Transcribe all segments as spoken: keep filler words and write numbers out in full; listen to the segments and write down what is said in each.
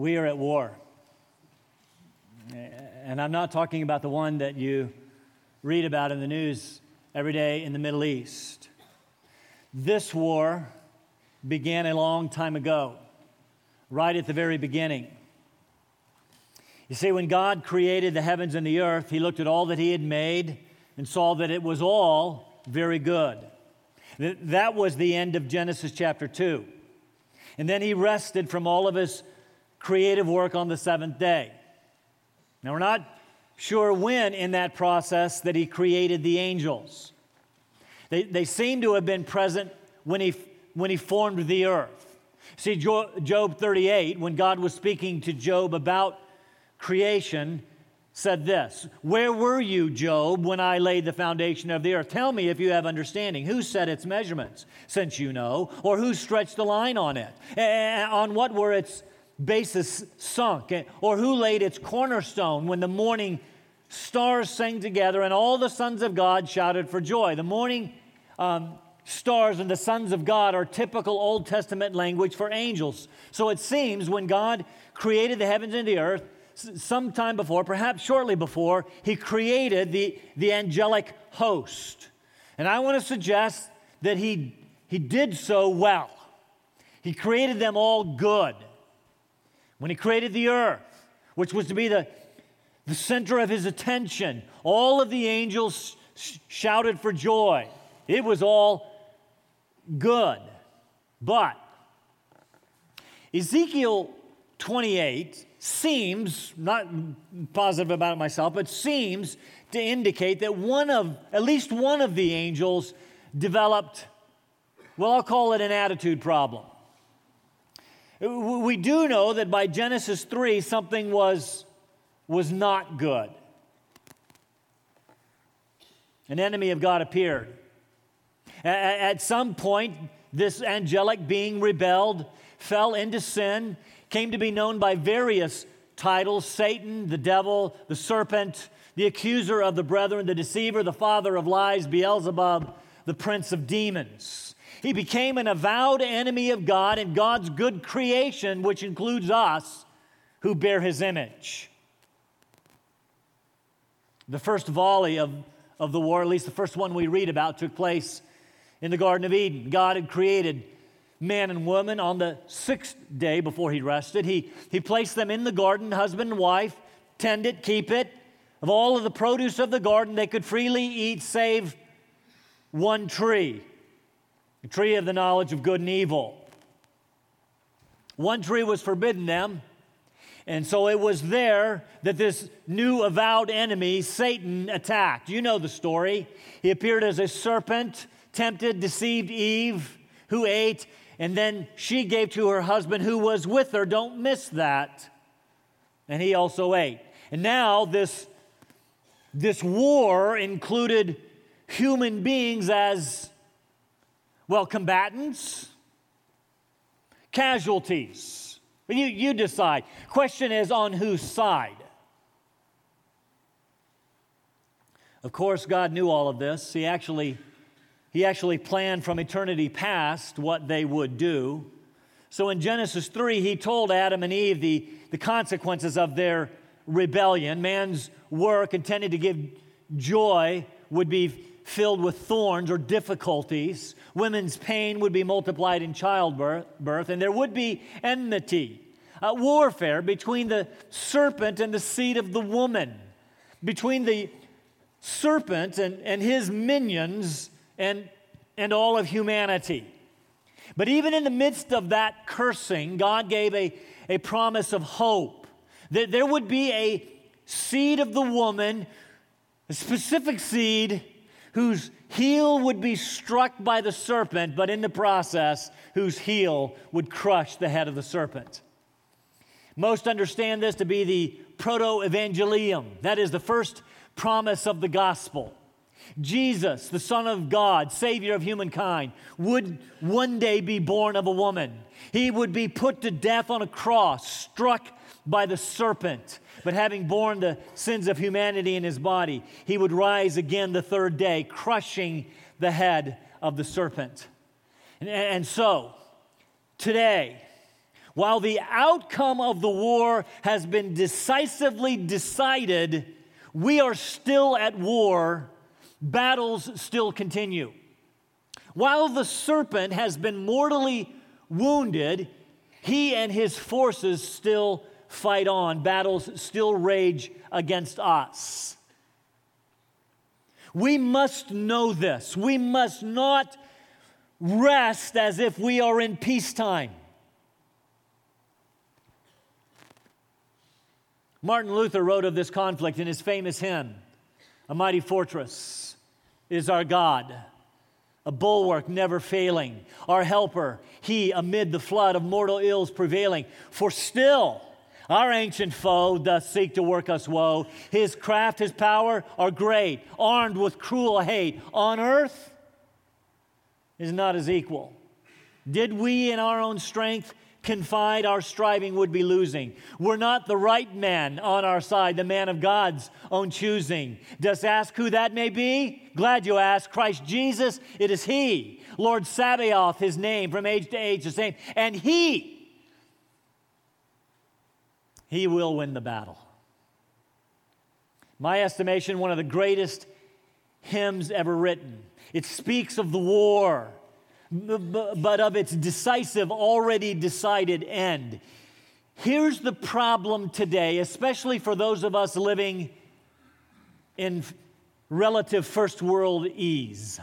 we are at war. And I'm not talking about the one that you read about in the news every day in the Middle East. This war began a long time ago, right at the very beginning. You see, when God created the heavens and the earth, He looked at all that He had made and saw that it was all very good. That was the end of Genesis chapter two. And then He rested from all of His creative work on the seventh day. Now, we're not sure when in that process that He created the angels. They, they seem to have been present when he, when he formed the earth. See, Job thirty-eight, when God was speaking to Job about creation, said this, "Where were you, Job, when I laid the foundation of the earth? Tell me if you have understanding. Who set its measurements, since you know? Or who stretched the line on it? And on what were its bases sunk? Or who laid its cornerstone when the morning stars sang together and all the sons of God shouted for joy?" The morning um, stars and the sons of God are typical Old Testament language for angels. So it seems when God created the heavens and the earth, sometime before, perhaps shortly before, He created the, the angelic host. And I want to suggest that he, he did so well. He created them all good. When He created the earth, which was to be the, the center of His attention, all of the angels sh- shouted for joy. It was all good. But Ezekiel twenty-eight seems, not positive about it myself, but seems to indicate that one of, at least one of the angels developed, well, I'll call it an attitude problem. We do know that by Genesis three, something was, was not good. An enemy of God appeared. At some point, this angelic being rebelled, fell into sin, came to be known by various titles: Satan, the devil, the serpent, the accuser of the brethren, the deceiver, the father of lies, Beelzebub, the prince of demons. He became an avowed enemy of God and God's good creation, which includes us who bear His image. The first volley of, of the war, at least the first one we read about, took place in the Garden of Eden. God had created man and woman on the sixth day before He rested. He, he placed them in the garden, husband and wife, tend it, keep it. Of all of the produce of the garden, they could freely eat save one tree, the tree of the knowledge of good and evil. One tree was forbidden them, and so it was there that this new avowed enemy, Satan, attacked. You know the story. He appeared as a serpent, tempted, deceived Eve, who ate, and then she gave to her husband who was with her. Don't miss that. And he also ate. And now this, this war included human beings as, well, combatants, casualties. You, you decide. Question is, on whose side? Of course, God knew all of this. He actually... He actually planned from eternity past what they would do. So in Genesis three, He told Adam and Eve the, the consequences of their rebellion. Man's work intended to give joy would be filled with thorns or difficulties. Women's pain would be multiplied in childbirth, and there would be enmity, uh, warfare between the serpent and the seed of the woman, between the serpent and, and his minions, and and all of humanity. But even in the midst of that cursing, God gave a, a promise of hope, that there would be a seed of the woman, a specific seed, whose heel would be struck by the serpent, but in the process, whose heel would crush the head of the serpent. Most understand this to be the proto-evangelium, that is the first promise of the gospel. Jesus, the Son of God, Savior of humankind, would one day be born of a woman. He would be put to death on a cross, struck by the serpent. But having borne the sins of humanity in His body, He would rise again the third day, crushing the head of the serpent. And, and so, today, While the outcome of the war has been decisively decided, we are still at war. Battles still continue. While the serpent has been mortally wounded, he and his forces still fight on. Battles still rage against us. We must know this. We must not rest as if we are in peacetime. Martin Luther wrote of this conflict in his famous hymn, "A mighty fortress is our God, a bulwark never failing, our helper, he amid the flood of mortal ills prevailing. For still our ancient foe doth seek to work us woe. His craft, his power are great, armed with cruel hate. On earth is not his equal. Did we in our own strength confide, our striving would be losing. We're not the right man on our side, the man of God's own choosing. Dost ask who that may be? Glad you ask. Christ Jesus, it is he. Lord Sabaoth, his name, from age to age the same. And he, he will win the battle." My estimation, one of the greatest hymns ever written. It speaks of the war, but of its decisive, already decided end. Here's the problem today, especially for those of us living in relative first world ease.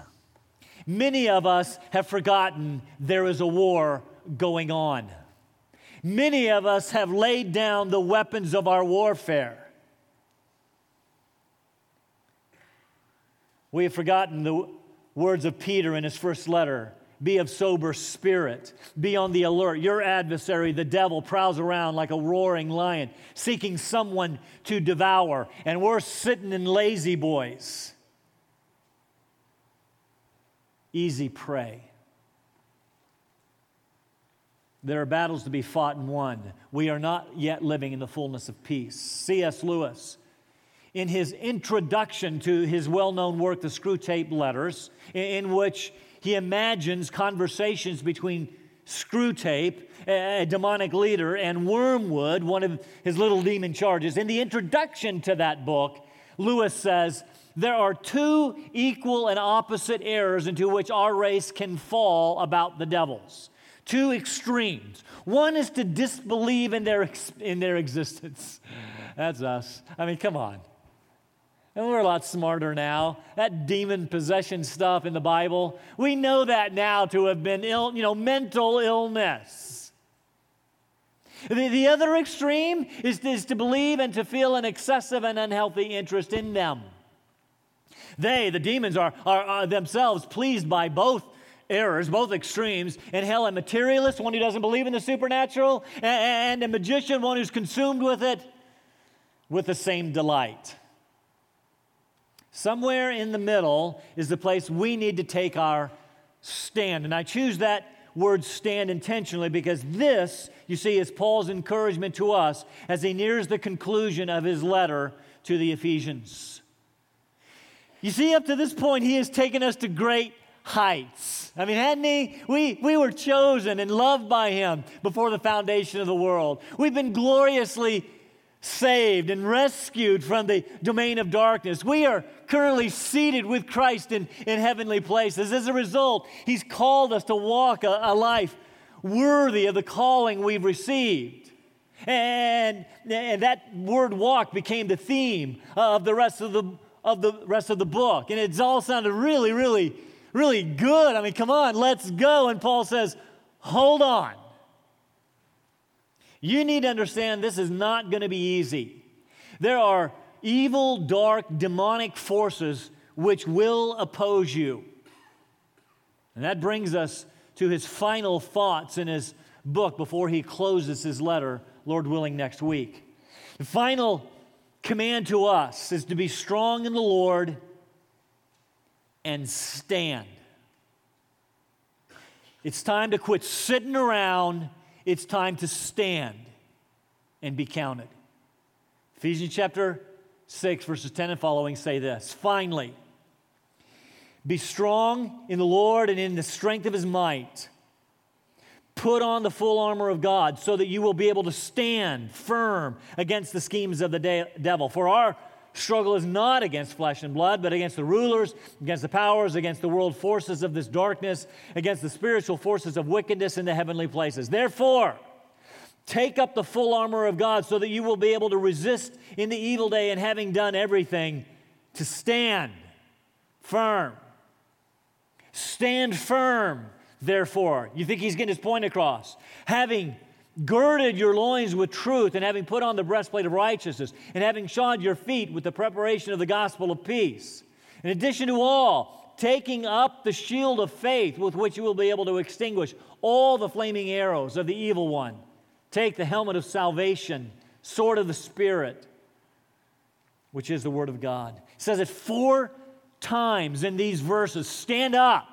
Many of us have forgotten there is a war going on. Many of us have laid down the weapons of our warfare. We have forgotten the words of Peter in his first letter. "Be of sober spirit. Be on the alert. Your adversary, the devil, prowls around like a roaring lion, seeking someone to devour." And we're sitting in lazy boys, easy prey. There are battles to be fought and won. We are not yet living in the fullness of peace. C S. Lewis, in his introduction to his well-known work, The Screwtape Letters, in which he imagines conversations between Screwtape, a demonic leader, and Wormwood, one of his little demon charges. In the introduction to that book, Lewis says, "There are two equal and opposite errors into which our race can fall about the devils. Two extremes. One is to disbelieve in their ex- in their existence." That's us. I mean, come on. And we're a lot smarter now. That demon possession stuff in the Bible, we know that now to have been ill, you know, mental illness. The, the other extreme is, is to believe and to feel an excessive and unhealthy interest in them. They, the demons, are, are, are themselves pleased by both errors, both extremes, and hell, a materialist, one who doesn't believe in the supernatural, and, and a magician, one who's consumed with it, with the same delight. Somewhere in the middle is the place we need to take our stand. And I choose that word "stand" intentionally because this, you see, is Paul's encouragement to us as he nears the conclusion of his letter to the Ephesians. You see, up to this point, he has taken us to great heights. I mean, hadn't he? We, we were chosen and loved by him before the foundation of the world. We've been gloriously saved and rescued from the domain of darkness. We are currently seated with Christ in, in heavenly places. As a result, he's called us to walk a, a life worthy of the calling we've received. And, and that word "walk" became the theme of the rest of the of the rest of the book. And it's all sounded really, really, really good. I mean, come on, let's go. And Paul says, hold on. You need to understand this is not going to be easy. There are evil, dark, demonic forces which will oppose you. And that brings us to his final thoughts in his book before he closes his letter, Lord willing, next week. The final command to us is to be strong in the Lord and stand. It's time to quit sitting around. It's time to stand and be counted. Ephesians chapter six, verses ten and following say this: "Finally, be strong in the Lord and in the strength of his might. Put on the full armor of God so that you will be able to stand firm against the schemes of the de- devil. For our struggle is not against flesh and blood, but against the rulers, against the powers, against the world forces of this darkness, against the spiritual forces of wickedness in the heavenly places. Therefore, take up the full armor of God so that you will be able to resist in the evil day, and having done everything, to stand firm. Stand firm. Therefore, you think he's getting his point across. Having girded your loins with truth, and having put on the breastplate of righteousness, and having shod your feet with the preparation of the gospel of peace. In addition to all, taking up the shield of faith with which you will be able to extinguish all the flaming arrows of the evil one. Take the helmet of salvation, sword of the Spirit, which is the Word of God. It says it four times in these verses. Stand up.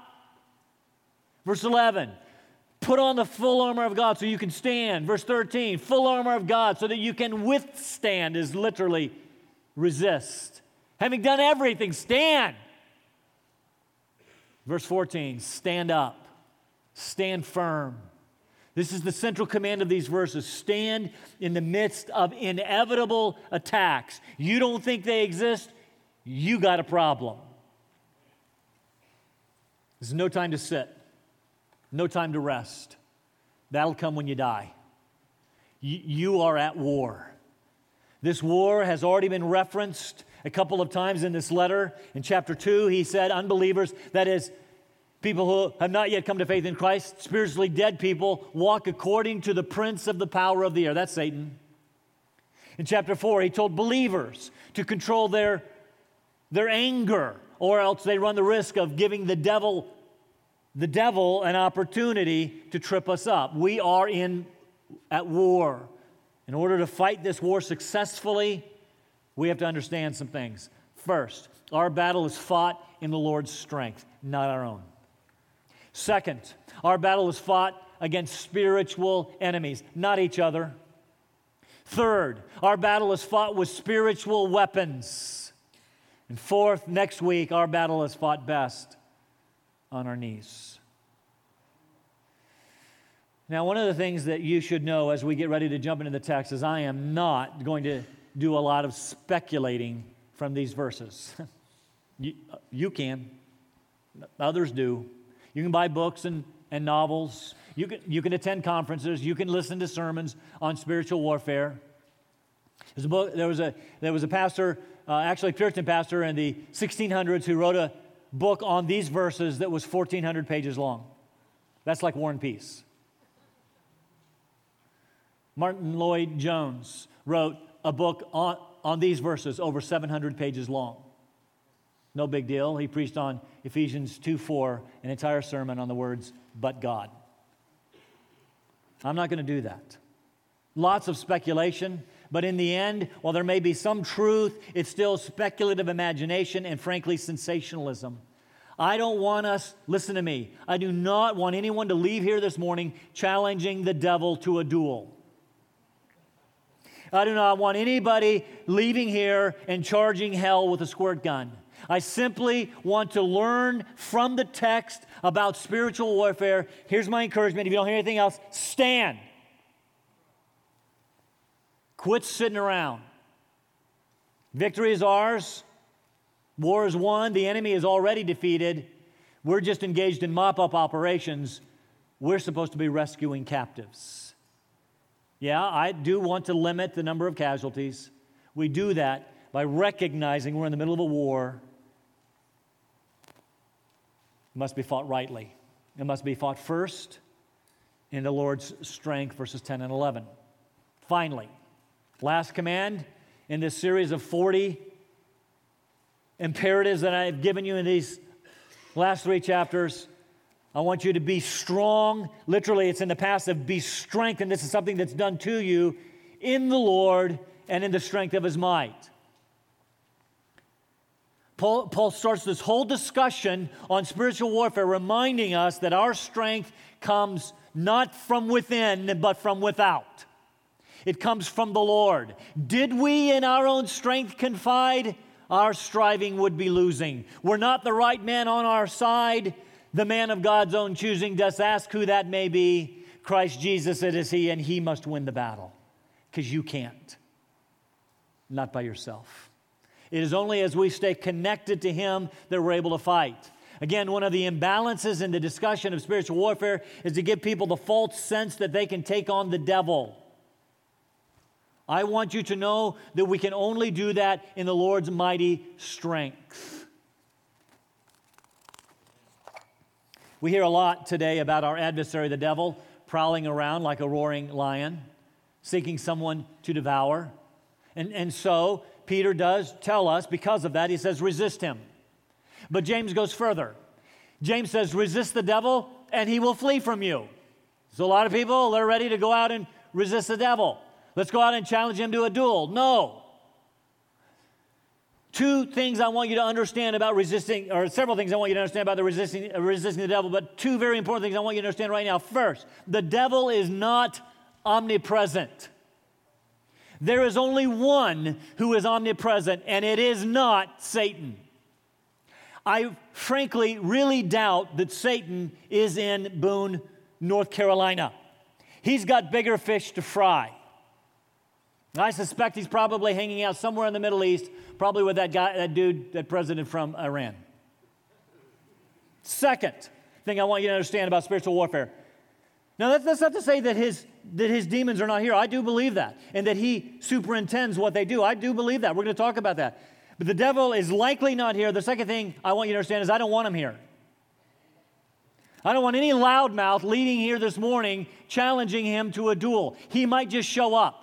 Verse eleven, put on the full armor of God so you can stand. Verse thirteen, full armor of God so that you can withstand, is literally resist. Having done everything, stand. Verse fourteen, stand up, stand firm. This is the central command of these verses. Stand in the midst of inevitable attacks. You don't think they exist, you got a problem. There's no time to sit. No time to rest. That'll come when you die. Y- you are at war. This war has already been referenced a couple of times in this letter. In chapter two, he said unbelievers, that is, people who have not yet come to faith in Christ, spiritually dead people, walk according to the prince of the power of the air. That's Satan. In chapter four, he told believers to control their, their anger, or else they run the risk of giving the devil the devil an opportunity to trip us up. We are in at war. In order to fight this war successfully, we have to understand some things. First, our battle is fought in the Lord's strength, not our own. Second, our battle is fought against spiritual enemies, not each other. Third, our battle is fought with spiritual weapons. And fourth, next week, our battle is fought best on our knees. Now, one of the things that you should know as we get ready to jump into the text is I am not going to do a lot of speculating from these verses. you, you can. Others do. You can buy books and, and novels. You can, you can attend conferences. You can listen to sermons on spiritual warfare. There's a book, there was a, there was a pastor, uh, actually a Puritan pastor in the sixteen hundreds who wrote a book on these verses that was fourteen hundred pages long. That's like War and Peace. Martin Lloyd-Jones wrote a book on, on these verses over seven hundred pages long. No big deal. He preached on Ephesians two four, an entire sermon on the words, but God. I'm not going to do that. Lots of speculation, but in the end, while there may be some truth, it's still speculative imagination and, frankly, sensationalism. I don't want us, listen to me, I do not want anyone to leave here this morning challenging the devil to a duel. I do not want anybody leaving here and charging hell with a squirt gun. I simply want to learn from the text about spiritual warfare. Here's my encouragement. If you don't hear anything else, stand. Quit sitting around. Victory is ours. War is won. The enemy is already defeated. We're just engaged in mop-up operations. We're supposed to be rescuing captives. Yeah, I do want to limit the number of casualties. We do that by recognizing we're in the middle of a war. It must be fought rightly. It must be fought first in the Lord's strength, verses ten and eleven. Finally, last command in this series of forty imperatives that I've given you in these last three chapters, I want you to be strong. Literally, it's in the passive, be strengthened. This is something that's done to you in the Lord and in the strength of His might. Paul, Paul starts this whole discussion on spiritual warfare, reminding us that our strength comes not from within, but from without. It comes from the Lord. Did we in our own strength confide? Our striving would be losing. We're not the right man on our side. The man of God's own choosing. Just ask who that may be. Christ Jesus, it is He, and He must win the battle, because you can't, not by yourself. It is only as we stay connected to Him that we're able to fight. Again, one of the imbalances in the discussion of spiritual warfare is to give people the false sense that they can take on the devil. I want you to know that we can only do that in the Lord's mighty strength. We hear a lot today about our adversary, the devil, prowling around like a roaring lion, seeking someone to devour. And, and so Peter does tell us, because of that, he says, resist him. But James goes further. James says, resist the devil and he will flee from you. So a lot of people, they're ready to go out and resist the devil. Let's go out and challenge him to a duel. No. Two things I want you to understand about resisting, or several things I want you to understand about the resisting, resisting the devil, but two very important things I want you to understand right now. First, the devil is not omnipresent. There is only one who is omnipresent, and it is not Satan. I frankly really doubt that Satan is in Boone, North Carolina. He's got bigger fish to fry. I suspect he's probably hanging out somewhere in the Middle East, probably with that guy, that dude, that president from Iran. Second thing I want you to understand about spiritual warfare. Now, that's, that's not to say that his that his demons are not here. I do believe that, and that he superintends what they do. I do believe that. We're going to talk about that. But the devil is likely not here. The second thing I want you to understand is I don't want him here. I don't want any loudmouth leading here this morning, challenging him to a duel. He might just show up.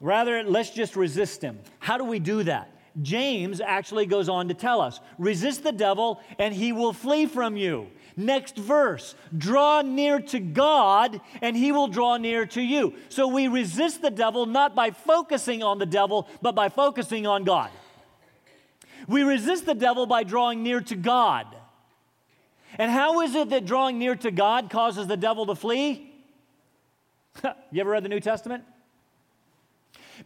Rather, let's just resist him. How do we do that? James actually goes on to tell us, resist the devil and he will flee from you. Next verse, draw near to God and He will draw near to you. So we resist the devil not by focusing on the devil, but by focusing on God. We resist the devil by drawing near to God. And how is it that drawing near to God causes the devil to flee? You ever read the New Testament?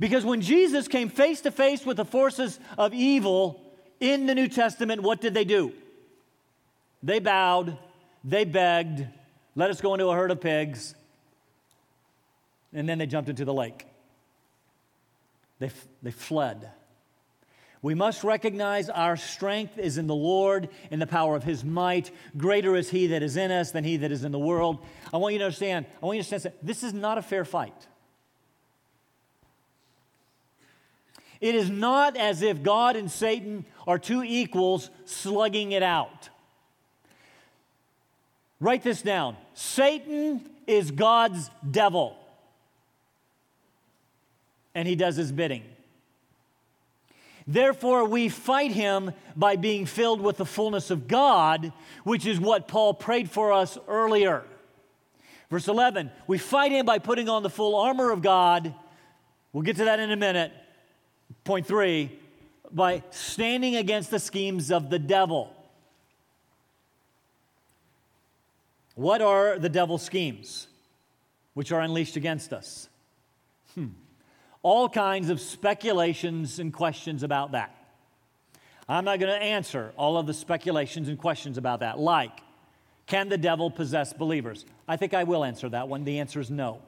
Because when Jesus came face to face with the forces of evil in the New Testament, what did they do? They bowed, they begged, let us go into a herd of pigs, and then they jumped into the lake. They, they fled. We must recognize our strength is in the Lord, in the power of His might. Greater is He that is in us than he that is in the world. I want you to understand, I want you to understand, this is not a fair fight. It is not as if God and Satan are two equals slugging it out. Write this down. Satan is God's devil, and he does his bidding. Therefore, we fight him by being filled with the fullness of God, which is what Paul prayed for us earlier. Verse eleven, we fight him by putting on the full armor of God. We'll get to that in a minute. Point three, by standing against the schemes of the devil. What are the devil's schemes which are unleashed against us? Hmm. All kinds of speculations and questions about that. I'm not going to answer all of the speculations and questions about that, like, can the devil possess believers? I think I will answer that one. The answer is no.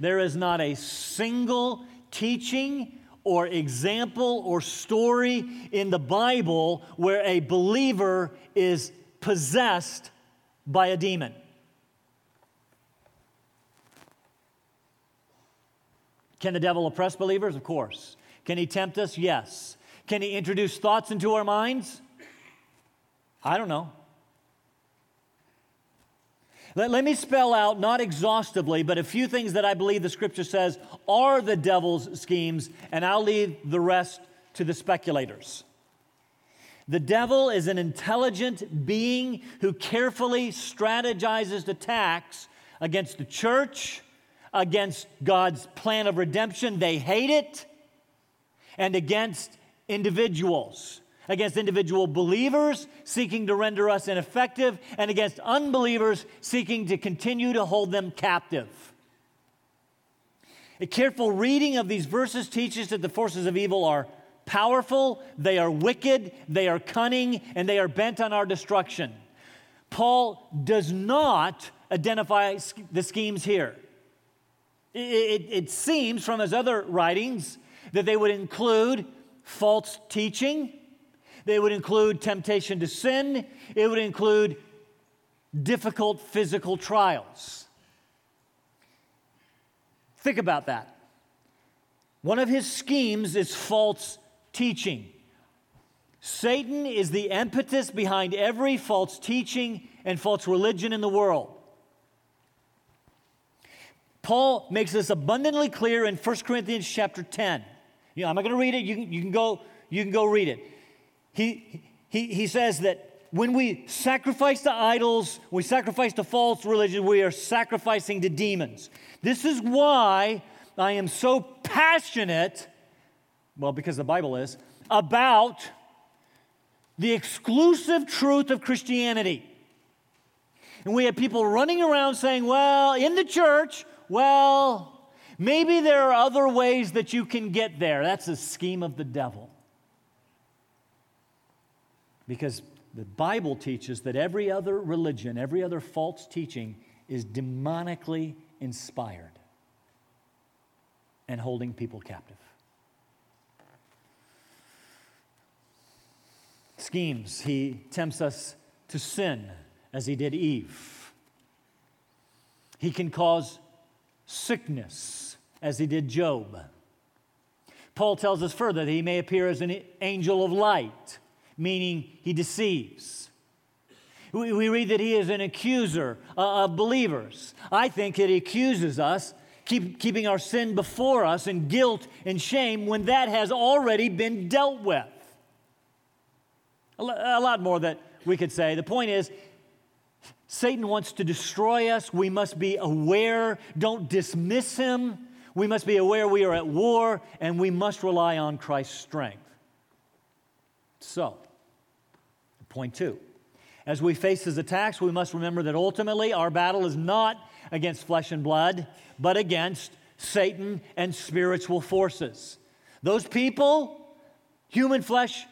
There is not a single teaching or example or story in the Bible where a believer is possessed by a demon. Can the devil oppress believers? Of course. Can he tempt us? Yes. Can he introduce thoughts into our minds? I don't know. Let, let me spell out, not exhaustively, but a few things that I believe the Scripture says are the devil's schemes, and I'll leave the rest to the speculators. The devil is an intelligent being who carefully strategizes attacks against the church, against God's plan of redemption, they hate it, and against individuals. Against individual believers seeking to render us ineffective, and against unbelievers seeking to continue to hold them captive. A careful reading of these verses teaches that the forces of evil are powerful, they are wicked, they are cunning, and they are bent on our destruction. Paul does not identify the schemes here. It, it, it seems from his other writings that they would include false teaching, they would include temptation to sin, it would include difficult physical trials. Think about that. One of his schemes is false teaching. Satan is the impetus behind every false teaching and false religion in the world. Paul makes this abundantly clear in First Corinthians chapter ten. You know, I'm not going to read it. You can, you can go, you can go read it. He, he, he says that when we sacrifice to idols, we sacrifice to false religion, we are sacrificing to demons. This is why I am so passionate, well, because the Bible is, about the exclusive truth of Christianity. And we have people running around saying, well, in the church, well, maybe there are other ways that you can get there. That's a scheme of the devil. Because the Bible teaches that every other religion, every other false teaching is demonically inspired and holding people captive. Schemes. He tempts us to sin as he did Eve. He can cause sickness as he did Job. Paul tells us further that he may appear as an angel of light, meaning he deceives. We, we read that he is an accuser uh, of believers. I think that he accuses us, keep, keeping our sin before us in guilt and shame when that has already been dealt with. A lot more that we could say. The point is, Satan wants to destroy us. We must be aware. Don't dismiss him. We must be aware we are at war, and we must rely on Christ's strength. So, point two. As we face his attacks, we must remember that ultimately our battle is not against flesh and blood, but against Satan and spiritual forces. Those people, human flesh,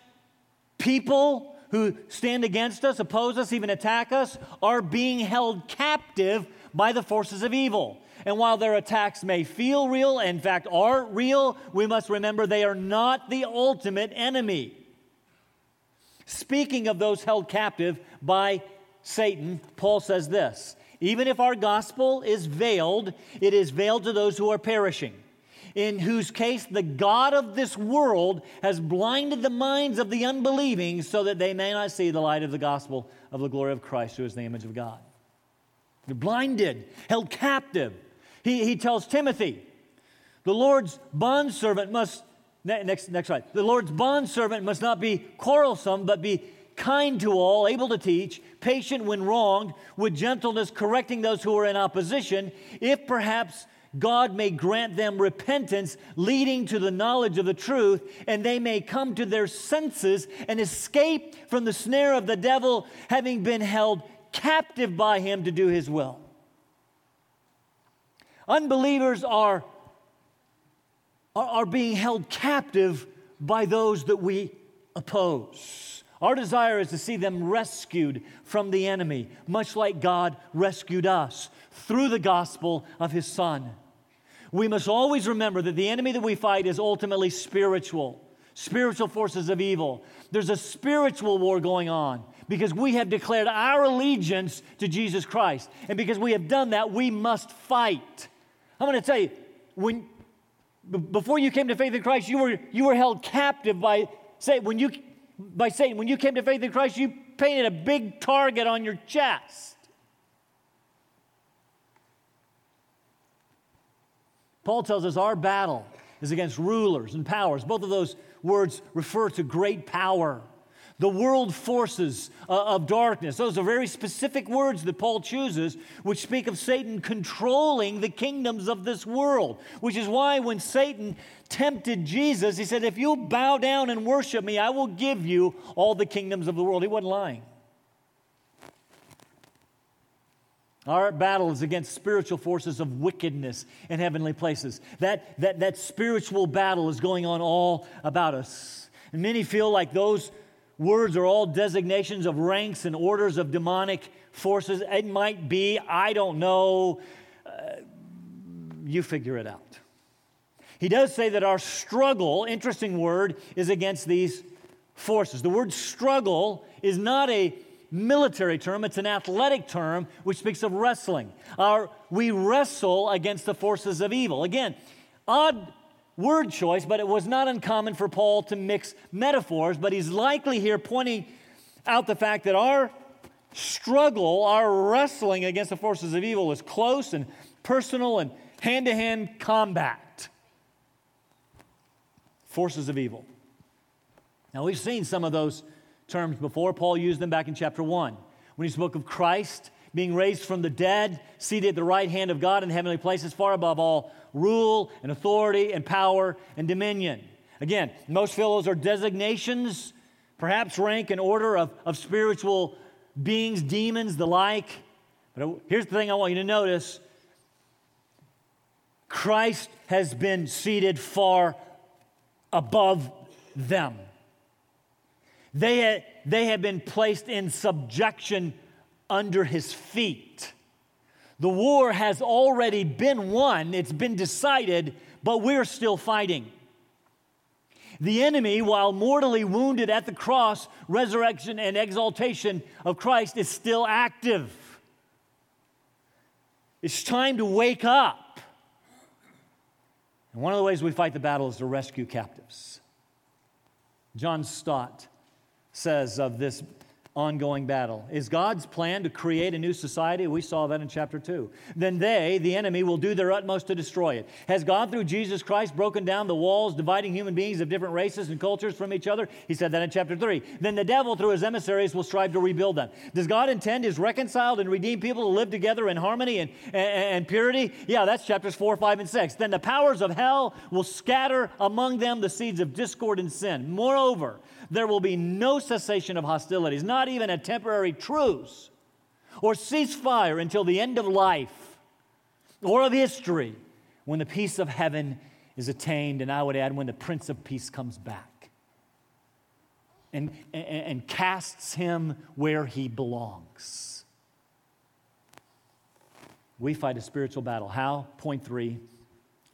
people who stand against us, oppose us, even attack us, are being held captive by the forces of evil. And while their attacks may feel real, in fact are real, we must remember they are not the ultimate enemy. Speaking of those held captive by Satan, Paul says this, even if our gospel is veiled, it is veiled to those who are perishing, in whose case the God of this world has blinded the minds of the unbelieving so that they may not see the light of the gospel of the glory of Christ, who is the image of God. They're blinded, held captive. He, he tells Timothy, the Lord's bondservant must, next, next slide, the Lord's bondservant must not be quarrelsome, but be kind to all, able to teach, patient when wronged, with gentleness correcting those who are in opposition, if perhaps God may grant them repentance leading to the knowledge of the truth, and they may come to their senses and escape from the snare of the devil, having been held captive by him to do his will. Unbelievers are, are, are being held captive by those that we oppose. Our desire is to see them rescued from the enemy, much like God rescued us through the gospel of his Son. We must always remember that the enemy that we fight is ultimately spiritual, spiritual forces of evil. There's a spiritual war going on because we have declared our allegiance to Jesus Christ. And because we have done that, we must fight. I'm going to tell you, when b- before you came to faith in Christ, you were you were held captive by say when you by Satan. When you came to faith in Christ, you painted a big target on your chest. Paul tells us our battle is against rulers and powers. Both of those words refer to great power. The world forces of darkness. Those are very specific words that Paul chooses, which speak of Satan controlling the kingdoms of this world, which is why when Satan tempted Jesus, he said, if you bow down and worship me, I will give you all the kingdoms of the world. He wasn't lying. Our battle is against spiritual forces of wickedness in heavenly places. That, that, that spiritual battle is going on all about us. And many feel like those words are all designations of ranks and orders of demonic forces. It might be, I don't know. Uh, you figure it out. He does say that our struggle, interesting word, is against these forces. The word struggle is not a military term, it's an athletic term which speaks of wrestling. Our, we wrestle against the forces of evil. Again, odd word choice, but it was not uncommon for Paul to mix metaphors, but he's likely here pointing out the fact that our struggle, our wrestling against the forces of evil is close and personal and hand-to-hand combat. Forces of evil. Now, we've seen some of those terms before. Paul used them back in chapter one when he spoke of Christ being raised from the dead, seated at the right hand of God in heavenly places, far above all rule and authority and power and dominion. Again, most fellows are designations, perhaps rank and order of, of spiritual beings, demons, the like. But here's the thing I want you to notice. Christ has been seated far above them. They had, they had been placed in subjection under his feet. The war has already been won. It's been decided, but we're still fighting. The enemy, while mortally wounded at the cross, resurrection, and exaltation of Christ, is still active. It's time to wake up. And one of the ways we fight the battle is to rescue captives. John Stott says of this ongoing battle, is God's plan to create a new society? We saw that in chapter two. Then they, the enemy, will do their utmost to destroy it. Has God, through Jesus Christ, broken down the walls, dividing human beings of different races and cultures from each other? He said that in chapter three. Then the devil, through his emissaries, will strive to rebuild them. Does God intend his reconciled and redeemed people to live together in harmony and, and, and purity? Yeah, that's chapters four, five, and six. Then the powers of hell will scatter among them the seeds of discord and sin. Moreover, there will be no cessation of hostilities, not even a temporary truce or ceasefire until the end of life or of history, when the peace of heaven is attained, and I would add, when the Prince of Peace comes back and, and, and casts him where he belongs. We fight a spiritual battle. How? Point three,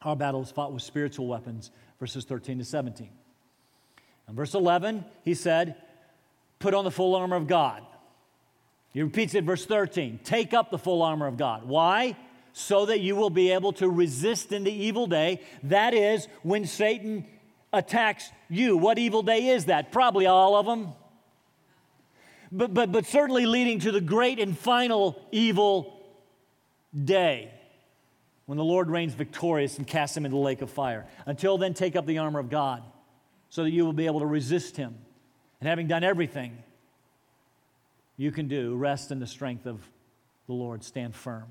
our battle is fought with spiritual weapons, verses thirteen to seventeen. In verse eleven, he said, put on the full armor of God. He repeats it in verse thirteen, take up the full armor of God. Why? So that you will be able to resist in the evil day. That is when Satan attacks you. What evil day is that? Probably all of them. But, but, but certainly leading to the great and final evil day, when the Lord reigns victorious and casts him into the lake of fire. Until then, take up the armor of God, so that you will be able to resist him. And having done everything you can do, rest in the strength of the Lord, stand firm.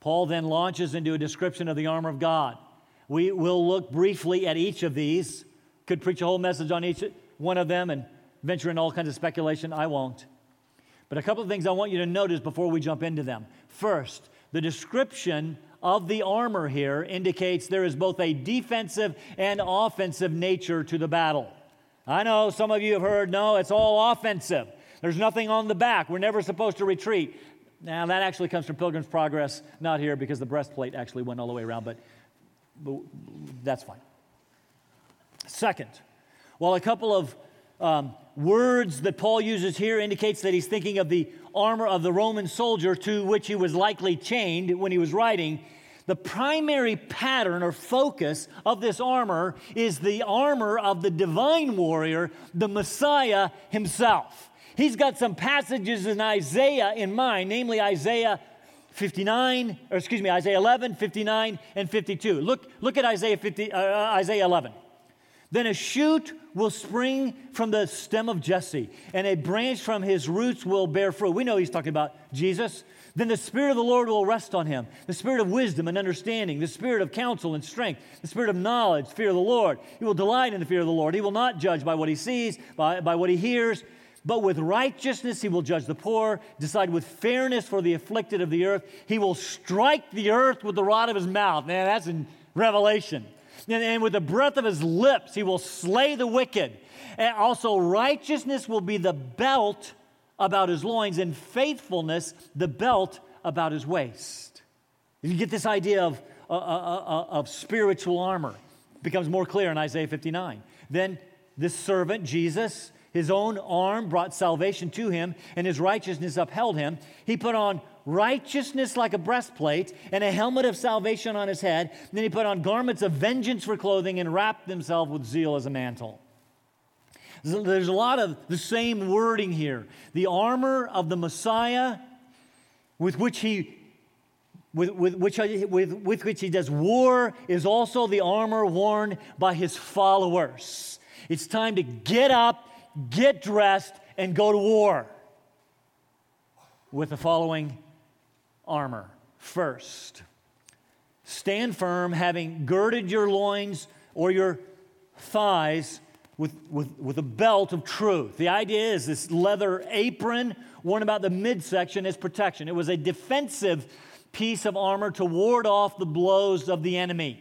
Paul then launches into a description of the armor of God. We will look briefly at each of these. Could preach a whole message on each one of them and venture into all kinds of speculation. I won't. But a couple of things I want you to notice before we jump into them. First, the description of the armor here indicates there is both a defensive and offensive nature to the battle. I know some of you have heard, no, it's all offensive. There's nothing on the back. We're never supposed to retreat. Now, that actually comes from Pilgrim's Progress, not here, because the breastplate actually went all the way around, but, but that's fine. Second, while a couple of um, words that Paul uses here indicates that he's thinking of the armor of the Roman soldier to which he was likely chained when he was riding, the primary pattern or focus of this armor is the armor of the divine warrior, the Messiah himself. He's got some passages in Isaiah in mind, namely Isaiah fifty-nine, or excuse me, Isaiah eleven, fifty-nine, and fifty-two. Look, look at Isaiah fifty, uh, Isaiah eleven. Then a shoot will spring from the stem of Jesse, and a branch from his roots will bear fruit. We know he's talking about Jesus. Then the Spirit of the Lord will rest on him, the Spirit of wisdom and understanding, the Spirit of counsel and strength, the Spirit of knowledge, fear of the Lord. He will delight in the fear of the Lord. He will not judge by what he sees, by, by what he hears, but with righteousness he will judge the poor, decide with fairness for the afflicted of the earth. He will strike the earth with the rod of his mouth. Man, that's in Revelation. And, and with the breath of his lips, he will slay the wicked. And also righteousness will be the belt about his loins, and faithfulness the belt about his waist. You get this idea of, uh, uh, uh, of spiritual armor. It becomes more clear in Isaiah fifty-nine. Then this servant, Jesus, his own arm brought salvation to him, and his righteousness upheld him. He put on righteousness like a breastplate and a helmet of salvation on his head. And then he put on garments of vengeance for clothing and wrapped himself with zeal as a mantle. There's a lot of the same wording here. The armor of the Messiah with which he with, with, which, with, with which he does war is also the armor worn by his followers. It's time to get up, get dressed, and go to war with the following armor. First, stand firm, having girded your loins or your thighs with, with, with a belt of truth. The idea is this leather apron worn about the midsection is protection. It was a defensive piece of armor to ward off the blows of the enemy.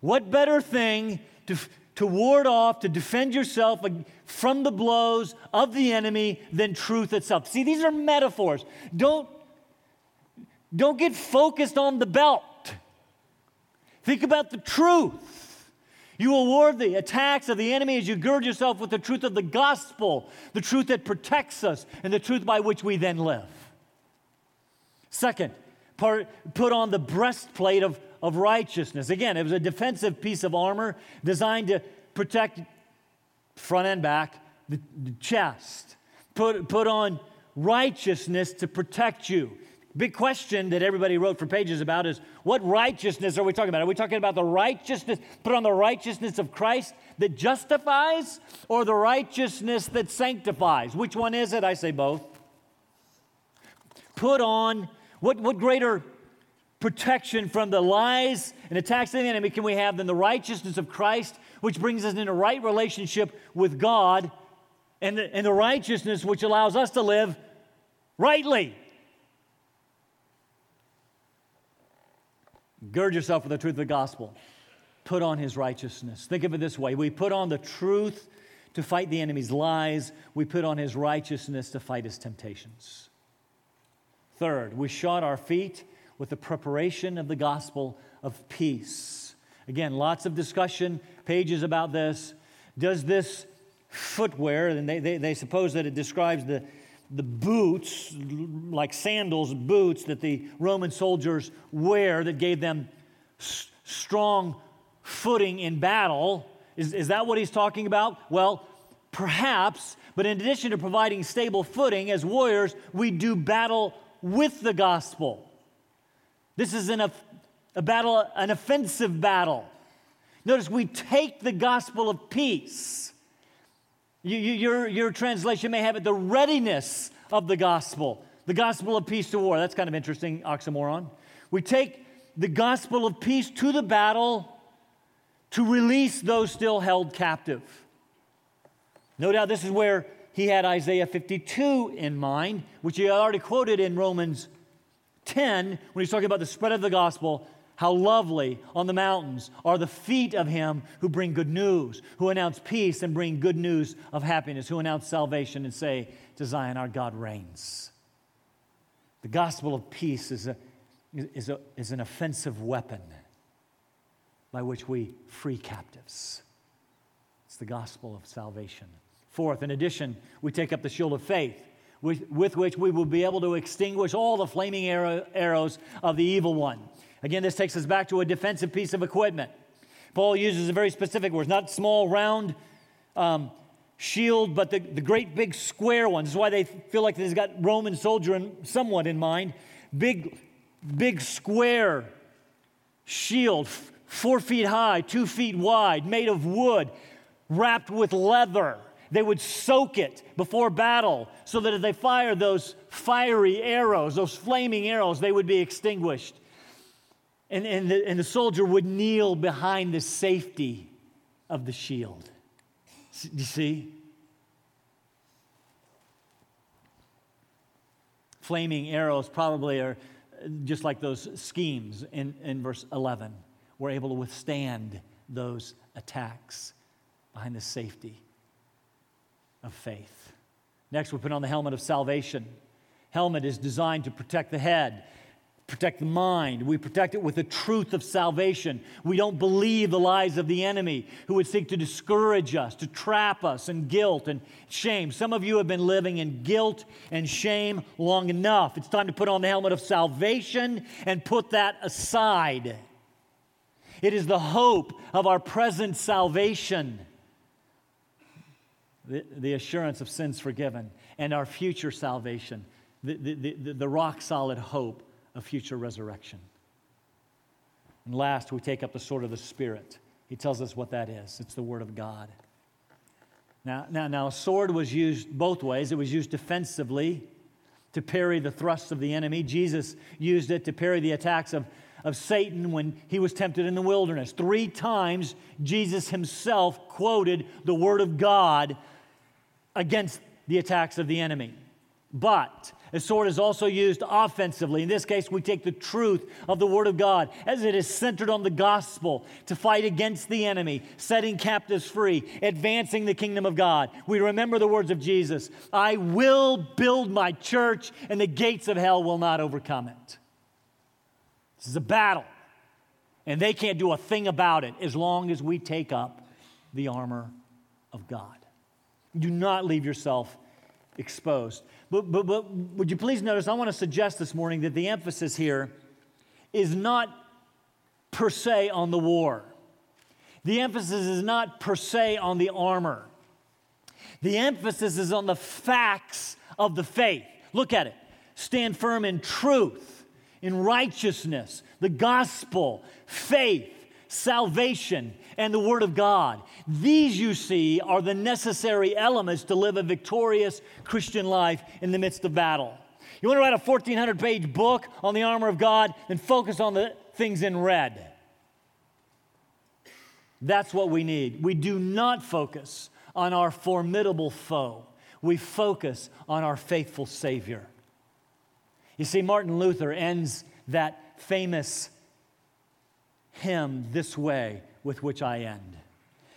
What better thing to, to ward off, to defend yourself from the blows of the enemy than truth itself? See, these are metaphors. Don't, don't get focused on the belt. Think about the truth. You will ward the attacks of the enemy as you gird yourself with the truth of the gospel, the truth that protects us, and the truth by which we then live. Second, part, put on the breastplate of, of righteousness. Again, it was a defensive piece of armor designed to protect front and back, the, the chest. Put, put on righteousness to protect you. Big question that everybody wrote for pages about is, what righteousness are we talking about? Are we talking about the righteousness, put on the righteousness of Christ that justifies, or the righteousness that sanctifies? Which one is it? I say both. Put on, what, what greater protection from the lies and attacks of the enemy can we have than the righteousness of Christ, which brings us into right relationship with God, and the, and the righteousness which allows us to live rightly? Gird yourself with the truth of the gospel. Put on his righteousness. Think of it this way. We put on the truth to fight the enemy's lies. We put on his righteousness to fight his temptations. Third, we shod our feet with the preparation of the gospel of peace. Again, lots of discussion, pages about this. Does this footwear, and they, they, they suppose that it describes the the boots, like sandals, boots that the Roman soldiers wear that gave them s- strong footing in battle. Is, is that what he's talking about? Well, perhaps, but in addition to providing stable footing, as warriors, we do battle with the gospel. This is an, a, a battle, an offensive battle. Notice we take the gospel of peace. You, you, your, your translation may have it, the readiness of the gospel, the gospel of peace to war. That's kind of interesting, oxymoron. We take the gospel of peace to the battle to release those still held captive. No doubt this is where he had Isaiah fifty-two in mind, which he already quoted in Romans ten when he's talking about the spread of the gospel. How lovely on the mountains are the feet of him who bring good news, who announce peace and bring good news of happiness, who announce salvation and say to Zion, our God reigns. The gospel of peace is, a, is, a, is an offensive weapon by which we free captives. It's the gospel of salvation. Fourth, in addition, we take up the shield of faith, with, with which we will be able to extinguish all the flaming arrow, arrows of the evil one. Again, this takes us back to a defensive piece of equipment. Paul uses a very specific word, not small, round um, shield, but the, the great big square one. This is why they feel like they've got Roman soldier in, somewhat in mind. Big, big square shield, f- four feet high, two feet wide, made of wood, wrapped with leather. They would soak it before battle so that if they fired those fiery arrows, those flaming arrows, they would be extinguished. And, and, the, and the soldier would kneel behind the safety of the shield. S- you see? Flaming arrows probably are just like those schemes in, in verse eleven. were able to withstand those attacks behind the safety of faith. Next, we put on the helmet of salvation. Helmet is designed to protect the head, protect the mind. We protect it with the truth of salvation. We don't believe the lies of the enemy who would seek to discourage us, to trap us in guilt and shame. Some of you have been living in guilt and shame long enough. It's time to put on the helmet of salvation and put that aside. It is the hope of our present salvation, the, the assurance of sins forgiven, and our future salvation, the, the, the, the rock-solid hope of future resurrection. And last, we take up the sword of the Spirit. He tells us what that is. It's the Word of God. Now, now, now a sword was used both ways. It was used defensively to parry the thrusts of the enemy. Jesus used it to parry the attacks of of Satan when he was tempted in the wilderness. Three times Jesus himself quoted the Word of God against the attacks of the enemy. But a sword is also used offensively. In this case, we take the truth of the Word of God as it is centered on the gospel to fight against the enemy, setting captives free, advancing the kingdom of God. We remember the words of Jesus, "I will build my church, and the gates of hell will not overcome it." This is a battle, and they can't do a thing about it as long as we take up the armor of God. Do not leave yourself exposed. But, but, but would you please notice, I want to suggest this morning that the emphasis here is not per se on the war. The emphasis is not per se on the armor. The emphasis is on the facts of the faith. Look at it. Stand firm in truth, in righteousness, the gospel, faith, salvation, and the Word of God. These, you see, are the necessary elements to live a victorious Christian life in the midst of battle. You want to write a fourteen hundred page book on the armor of God, then focus on the things in red. That's what we need. We do not focus on our formidable foe. We focus on our faithful Savior. You see, Martin Luther ends that famous hymn this way, with which I end.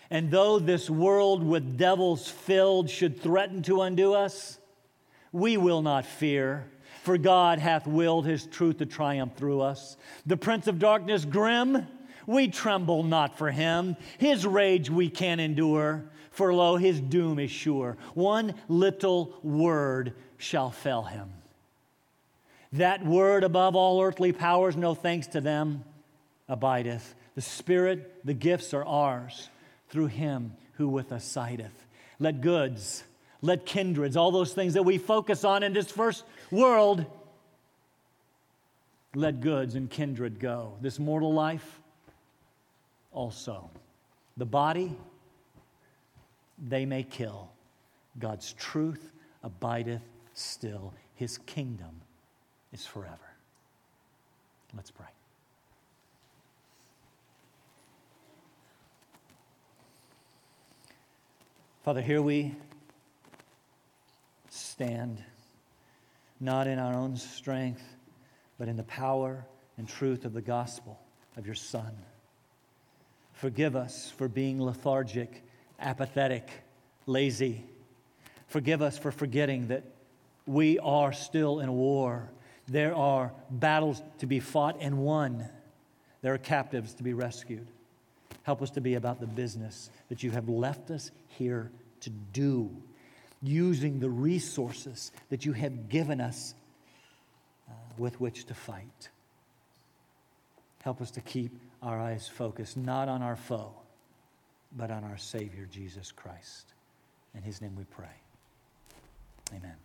"And though this world with devils filled should threaten to undo us, we will not fear, for God hath willed his truth to triumph through us. The prince of darkness grim, we tremble not for him. His rage we can endure, for lo, his doom is sure. One little word shall fell him. That word above all earthly powers, no thanks to them, abideth. The Spirit, the gifts are ours, through him who with us sideth. Let goods, let kindreds, all those things that we focus on in this first world, let goods and kindred go. This mortal life also. The body, they may kill. God's truth abideth still. His kingdom is forever." Let's pray. Father, here we stand, not in our own strength, but in the power and truth of the gospel of your Son. Forgive us for being lethargic, apathetic, lazy. Forgive us for forgetting that we are still in war. There are battles to be fought and won. There are captives to be rescued. Help us to be about the business that you have left us here to do, using the resources that you have given us uh, with which to fight. Help us to keep our eyes focused, not on our foe, but on our Savior, Jesus Christ. In his name we pray. Amen.